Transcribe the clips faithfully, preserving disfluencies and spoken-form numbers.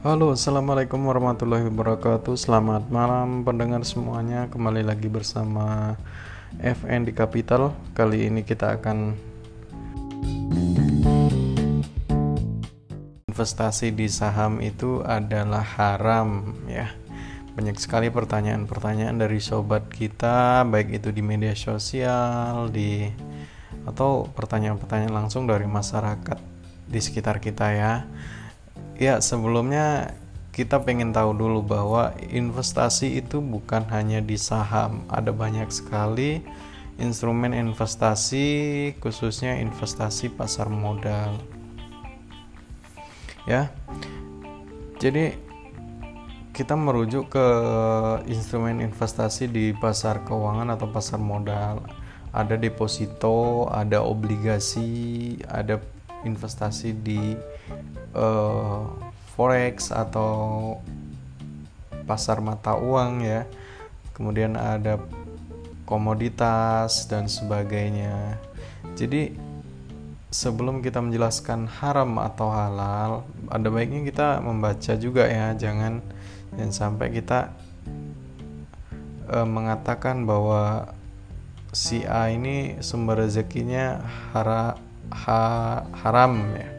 Halo, assalamualaikum warahmatullahi wabarakatuh. Selamat malam pendengar semuanya. Kembali lagi bersama F N D Capital. Kali ini kita akan investasi di saham itu adalah haram, ya. Banyak sekali pertanyaan-pertanyaan dari sobat kita, baik itu di media sosial, di atau pertanyaan-pertanyaan langsung dari masyarakat di sekitar kita, ya. Ya, sebelumnya kita pengen tahu dulu bahwa investasi itu bukan hanya di saham. Ada banyak sekali instrumen investasi, khususnya investasi pasar modal. Ya. Jadi kita merujuk ke instrumen investasi di pasar keuangan atau pasar modal. Ada deposito, ada obligasi, ada investasi di uh, forex atau pasar mata uang, ya. Kemudian ada komoditas dan sebagainya. Jadi sebelum kita menjelaskan haram atau halal, ada baiknya kita membaca juga, ya. Jangan jangan sampai kita uh, mengatakan bahwa si A ini sumber rezekinya haram. Ha, haram ya.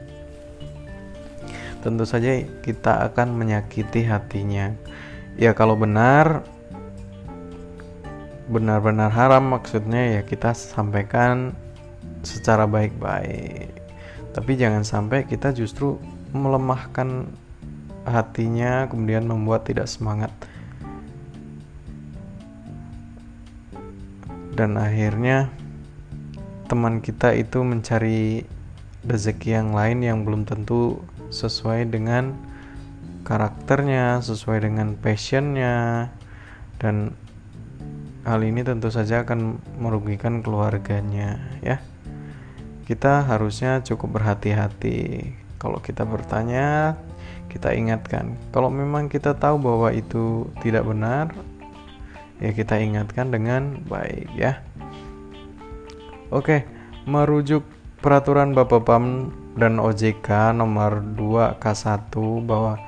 Tentu saja kita akan menyakiti hatinya. Ya, kalau benar benar-benar haram maksudnya, ya kita sampaikan secara baik-baik. Tapi jangan sampai kita justru melemahkan hatinya, kemudian membuat tidak semangat. Dan akhirnya teman kita itu mencari rezeki yang lain yang belum tentu sesuai dengan karakternya, sesuai dengan passionnya, dan hal ini tentu saja akan merugikan keluarganya, ya. Kita harusnya cukup berhati-hati. Kalau kita bertanya, kita ingatkan. Kalau memang kita tahu bahwa itu tidak benar, ya kita ingatkan dengan baik, ya. Oke, merujuk peraturan Bapepam dan O J K nomor dua K satu bahwa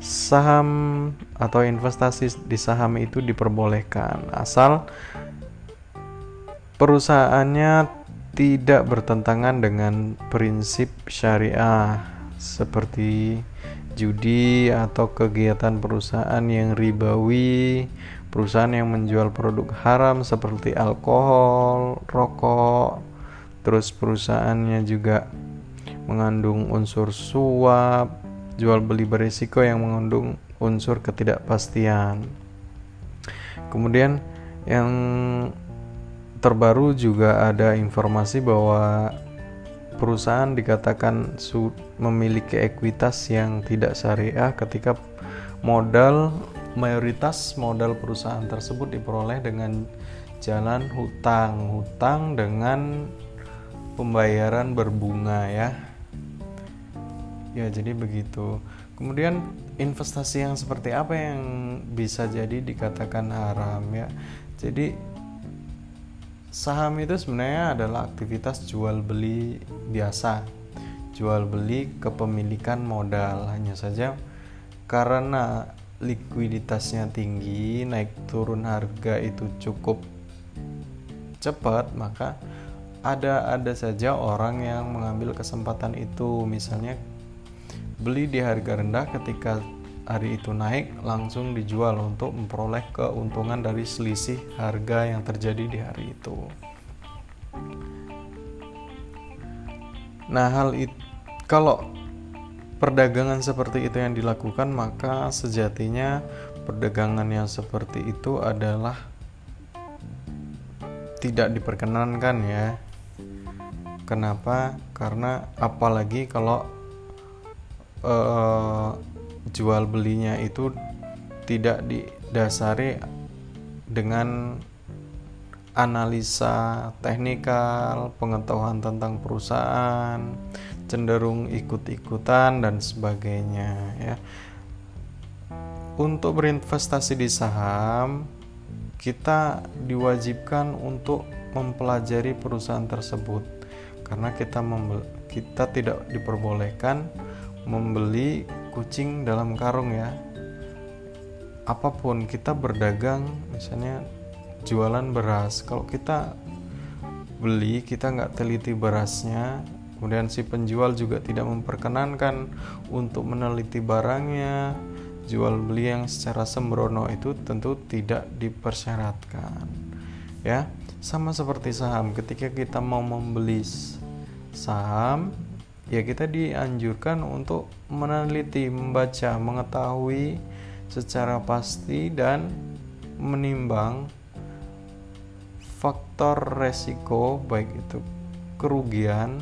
saham atau investasi di saham itu diperbolehkan asal perusahaannya tidak bertentangan dengan prinsip syariah seperti judi atau kegiatan perusahaan yang ribawi, perusahaan yang menjual produk haram seperti alkohol, rokok, terus perusahaannya juga mengandung unsur suap, jual beli berisiko yang mengandung unsur ketidakpastian. Kemudian yang terbaru juga ada informasi bahwa perusahaan dikatakan memiliki ekuitas yang tidak syariah ketika modal mayoritas modal perusahaan tersebut diperoleh dengan jalan hutang, hutang dengan pembayaran berbunga, ya. Ya, jadi begitu. Kemudian investasi yang seperti apa yang bisa jadi dikatakan haram, ya? Jadi saham itu sebenarnya adalah aktivitas jual beli biasa, jual beli kepemilikan modal, hanya saja karena likuiditasnya tinggi, naik turun harga itu cukup cepat, maka ada ada saja orang yang mengambil kesempatan itu. Misalnya beli di harga rendah, ketika hari itu naik langsung dijual untuk memperoleh keuntungan dari selisih harga yang terjadi di hari itu. Nah, hal itu kalau perdagangan seperti itu yang dilakukan, maka sejatinya perdagangan yang seperti itu adalah tidak diperkenankan, ya. Kenapa? Karena apalagi kalau uh, jual belinya itu tidak didasari dengan analisa teknikal, pengetahuan tentang perusahaan, cenderung ikut-ikutan dan sebagainya, ya. Untuk berinvestasi di saham, kita diwajibkan untuk mempelajari perusahaan tersebut karena kita membeli, kita tidak diperbolehkan membeli kucing dalam karung ya. Apapun kita berdagang, misalnya jualan beras, kalau kita beli kita nggak teliti berasnya, kemudian si penjual juga tidak memperkenankan untuk meneliti barangnya, jual beli yang secara sembrono itu tentu tidak dipersyaratkan ya. Sama seperti saham, ketika kita mau membeli saham ya kita dianjurkan untuk meneliti, membaca, mengetahui secara pasti dan menimbang faktor resiko, baik itu kerugian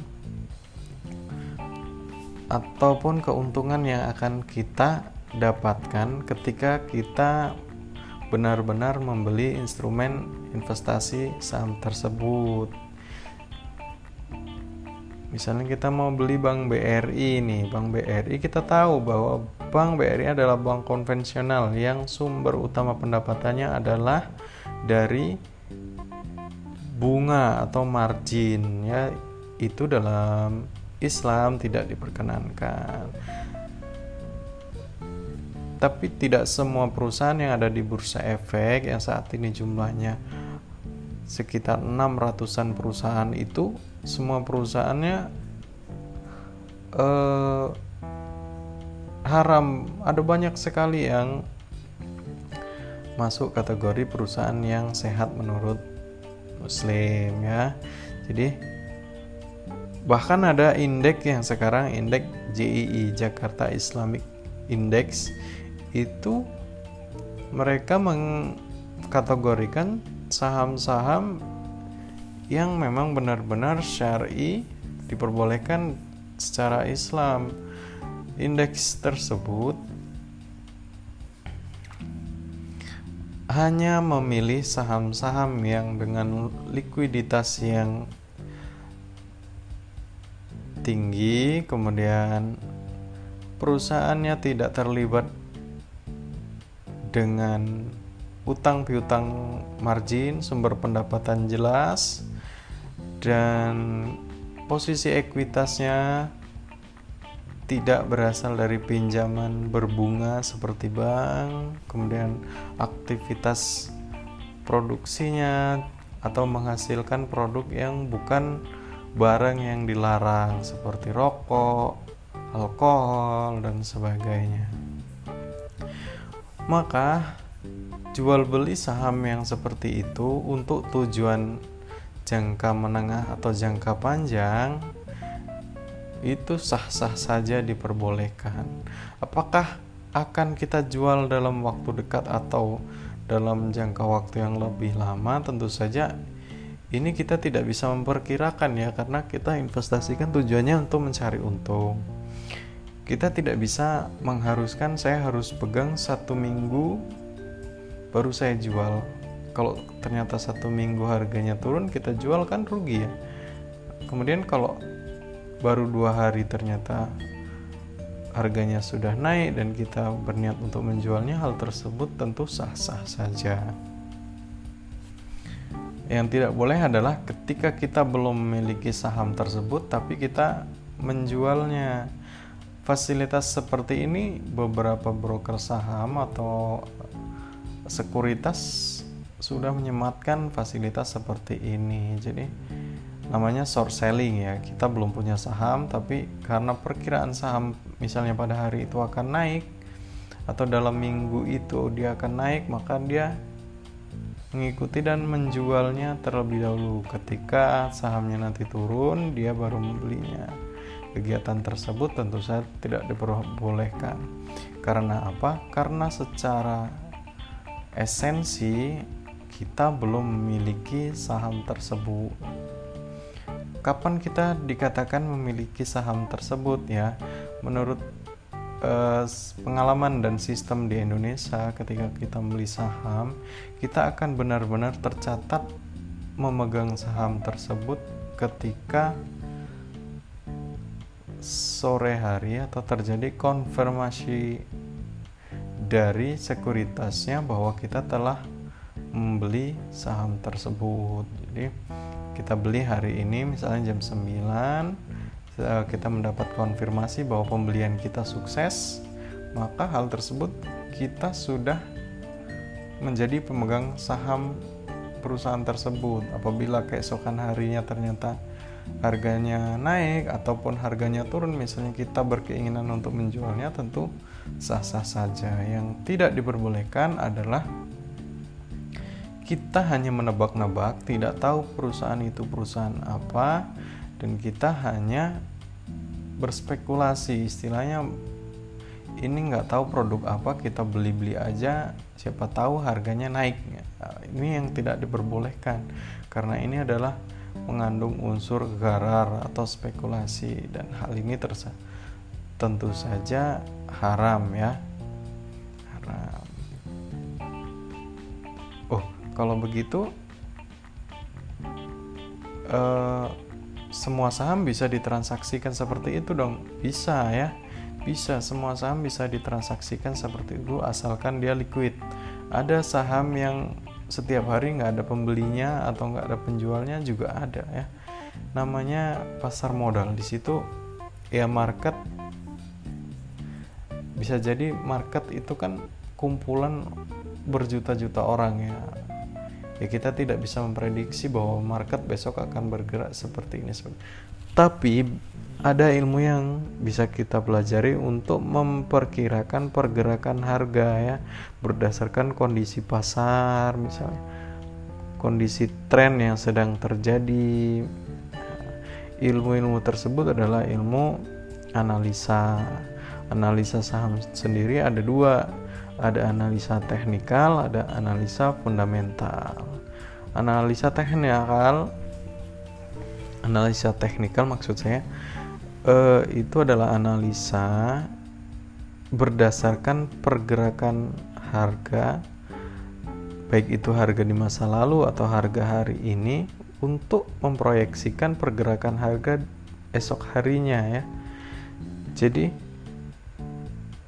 ataupun keuntungan yang akan kita dapatkan ketika kita benar-benar membeli instrumen investasi saham tersebut. Misalnya kita mau beli bank B R I nih, bank B R I kita tahu bahwa bank B R I adalah bank konvensional yang sumber utama pendapatannya adalah dari bunga atau margin ya, itu dalam Islam tidak diperkenankan. Tapi tidak semua perusahaan yang ada di bursa efek yang saat ini jumlahnya sekitar enam ratusan perusahaan itu semua perusahaannya eh, haram. Ada banyak sekali yang masuk kategori perusahaan yang sehat menurut Muslim ya. Jadi bahkan ada indeks yang sekarang indeks J I I, Jakarta Islamic Index, itu mereka mengkategorikan saham-saham yang memang benar-benar syar'i diperbolehkan secara Islam. Indeks tersebut hanya memilih saham-saham yang dengan likuiditas yang tinggi, kemudian perusahaannya tidak terlibat dengan utang piutang margin, sumber pendapatan jelas, dan posisi ekuitasnya tidak berasal dari pinjaman berbunga seperti bank, kemudian aktivitas produksinya atau menghasilkan produk yang bukan barang yang dilarang seperti rokok, alkohol, dan sebagainya. Maka jual beli saham yang seperti itu untuk tujuan jangka menengah atau jangka panjang itu sah-sah saja diperbolehkan. Apakah akan kita jual dalam waktu dekat atau dalam jangka waktu yang lebih lama? Tentu saja ini kita tidak bisa memperkirakan ya, karena kita investasikan tujuannya untuk mencari untung. Kita tidak bisa mengharuskan saya harus pegang satu minggu baru saya jual. Kalau ternyata satu minggu harganya turun kita jual kan rugi ya. Kemudian kalau baru dua hari ternyata harganya sudah naik dan kita berniat untuk menjualnya, hal tersebut tentu sah-sah saja. Yang tidak boleh adalah ketika kita belum memiliki saham tersebut tapi kita menjualnya. Fasilitas seperti ini beberapa broker saham atau sekuritas sudah menyematkan fasilitas seperti ini. Jadi namanya short selling ya, kita belum punya saham tapi karena perkiraan saham misalnya pada hari itu akan naik atau dalam minggu itu dia akan naik, maka dia mengikuti dan menjualnya terlebih dahulu. Ketika sahamnya nanti turun dia baru membelinya. Kegiatan tersebut tentu saja tidak diperbolehkan. Karena apa? Karena secara esensi kita belum memiliki saham tersebut. Kapan kita dikatakan memiliki saham tersebut ya? Menurut eh, pengalaman dan sistem di Indonesia, ketika kita membeli saham, kita akan benar-benar tercatat memegang saham tersebut ketika sore hari atau terjadi konfirmasi dari sekuritasnya bahwa kita telah membeli saham tersebut. Jadi kita beli hari ini misalnya jam sembilan, kita mendapat konfirmasi bahwa pembelian kita sukses, maka hal tersebut kita sudah menjadi pemegang saham perusahaan tersebut. Apabila keesokan harinya ternyata harganya naik ataupun harganya turun, misalnya kita berkeinginan untuk menjualnya, tentu sah-sah saja. Yang tidak diperbolehkan adalah kita hanya menebak-nebak, tidak tahu perusahaan itu perusahaan apa, dan kita hanya berspekulasi. Istilahnya ini nggak tahu produk apa, kita beli-beli aja, siapa tahu harganya naik. Ini yang tidak diperbolehkan, karena ini adalah mengandung unsur gharar atau spekulasi, dan hal ini tersa- tentu saja haram ya, haram. Oh, kalau begitu eh, semua saham bisa ditransaksikan seperti itu dong? Bisa ya, bisa. Semua saham bisa ditransaksikan seperti itu asalkan dia liquid. Ada saham yang setiap hari nggak ada pembelinya atau nggak ada penjualnya juga ada ya, namanya pasar modal. Di situ ya market, bisa jadi market itu kan kumpulan berjuta-juta orang ya, ya kita tidak bisa memprediksi bahwa market besok akan bergerak seperti ini. Tapi ada ilmu yang bisa kita pelajari untuk memperkirakan pergerakan harga ya, berdasarkan kondisi pasar, misalnya kondisi tren yang sedang terjadi. Ilmu-ilmu tersebut adalah ilmu analisa. Analisa saham sendiri ada dua, ada analisa teknikal, ada analisa fundamental. Analisa teknikal, analisa teknikal maksud saya Uh, itu adalah analisa berdasarkan pergerakan harga, baik itu harga di masa lalu atau harga hari ini, untuk memproyeksikan pergerakan harga esok harinya ya. Jadi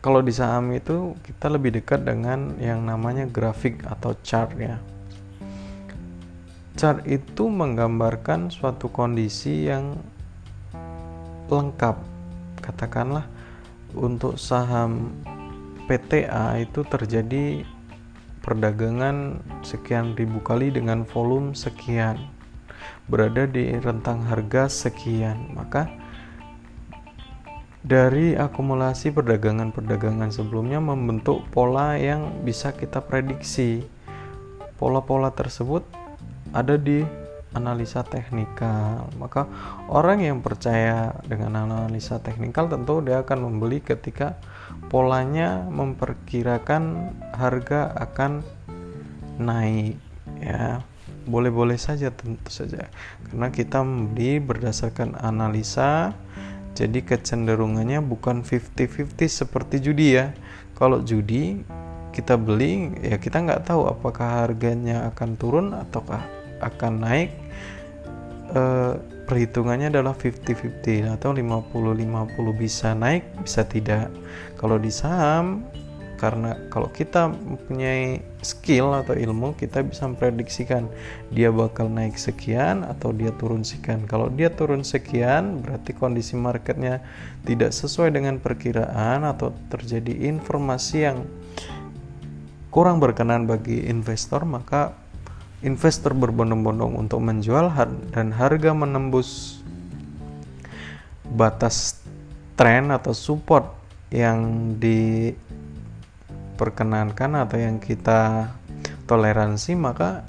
kalau di saham itu kita lebih dekat dengan yang namanya grafik atau chart ya. Chart itu menggambarkan suatu kondisi yang lengkap. Katakanlah untuk saham P T A itu terjadi perdagangan sekian ribu kali dengan volume sekian, berada di rentang harga sekian, maka dari akumulasi perdagangan-perdagangan sebelumnya membentuk pola yang bisa kita prediksi. Pola-pola tersebut ada di analisa teknikal. Maka orang yang percaya dengan analisa teknikal tentu dia akan membeli ketika polanya memperkirakan harga akan naik ya. Boleh-boleh saja tentu saja, karena kita membeli berdasarkan analisa. Jadi kecenderungannya bukan lima puluh lima puluh seperti judi ya. Kalau judi kita beli ya, kita nggak tahu apakah harganya akan turun ataukah akan naik. E, perhitungannya adalah lima puluh lima puluh atau lima puluh lima puluh, bisa naik bisa tidak. Kalau di saham, karena kalau kita mempunyai skill atau ilmu, kita bisa memprediksikan dia bakal naik sekian atau dia turun sekian. Kalau dia turun sekian berarti kondisi marketnya tidak sesuai dengan perkiraan atau terjadi informasi yang kurang berkenan bagi investor, maka investor berbondong-bondong untuk menjual dan harga menembus batas tren atau support yang diperkenankan atau yang kita toleransi, maka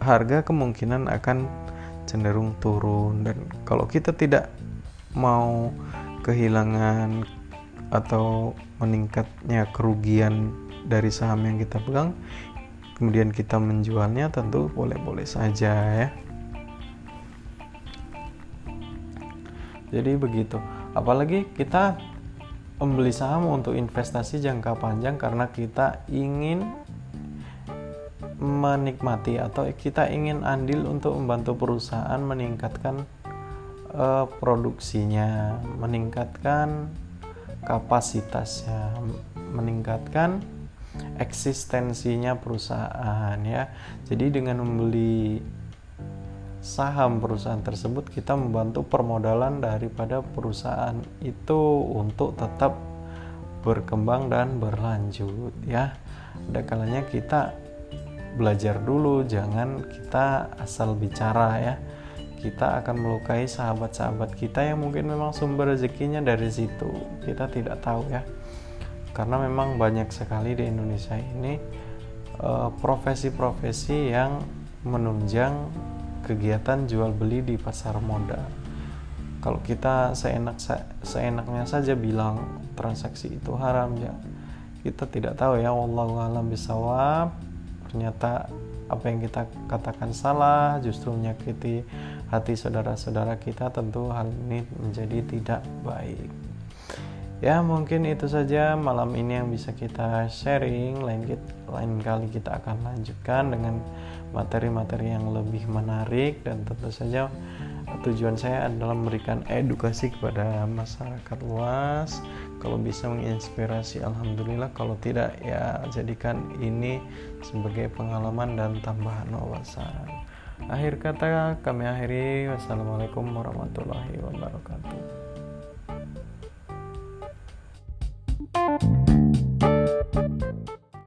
harga kemungkinan akan cenderung turun. Dan kalau kita tidak mau kehilangan atau meningkatnya kerugian dari saham yang kita pegang, kemudian kita menjualnya, tentu boleh-boleh saja ya. Jadi begitu. Apalagi kita membeli saham untuk investasi jangka panjang karena kita ingin menikmati atau kita ingin andil untuk membantu perusahaan meningkatkan uh, produksinya, meningkatkan kapasitasnya, meningkatkan eksistensinya perusahaan ya. Jadi dengan membeli saham perusahaan tersebut, kita membantu permodalan daripada perusahaan itu untuk tetap berkembang dan berlanjut ya. Ada kalanya kita belajar dulu, jangan kita asal bicara ya. Kita akan melukai sahabat-sahabat kita yang mungkin memang sumber rezekinya dari situ, kita tidak tahu ya. Karena memang banyak sekali di Indonesia ini eh, profesi-profesi yang menunjang kegiatan jual beli di pasar modal. Kalau kita seenak seenaknya saja bilang transaksi itu haram ya, kita tidak tahu ya. Wallahu a'lam bishawab. Ternyata apa yang kita katakan salah, justru menyakiti hati saudara-saudara kita, tentu hal ini menjadi tidak baik. Ya, mungkin itu saja malam ini yang bisa kita sharing. Lain, lain kali kita akan lanjutkan dengan materi-materi yang lebih menarik, dan tentu saja tujuan saya adalah memberikan edukasi kepada masyarakat luas. Kalau bisa menginspirasi, alhamdulillah. Kalau tidak, ya jadikan ini sebagai pengalaman dan tambahan wawasan. Akhir kata kami akhiri, wassalamualaikum warahmatullahi wabarakatuh.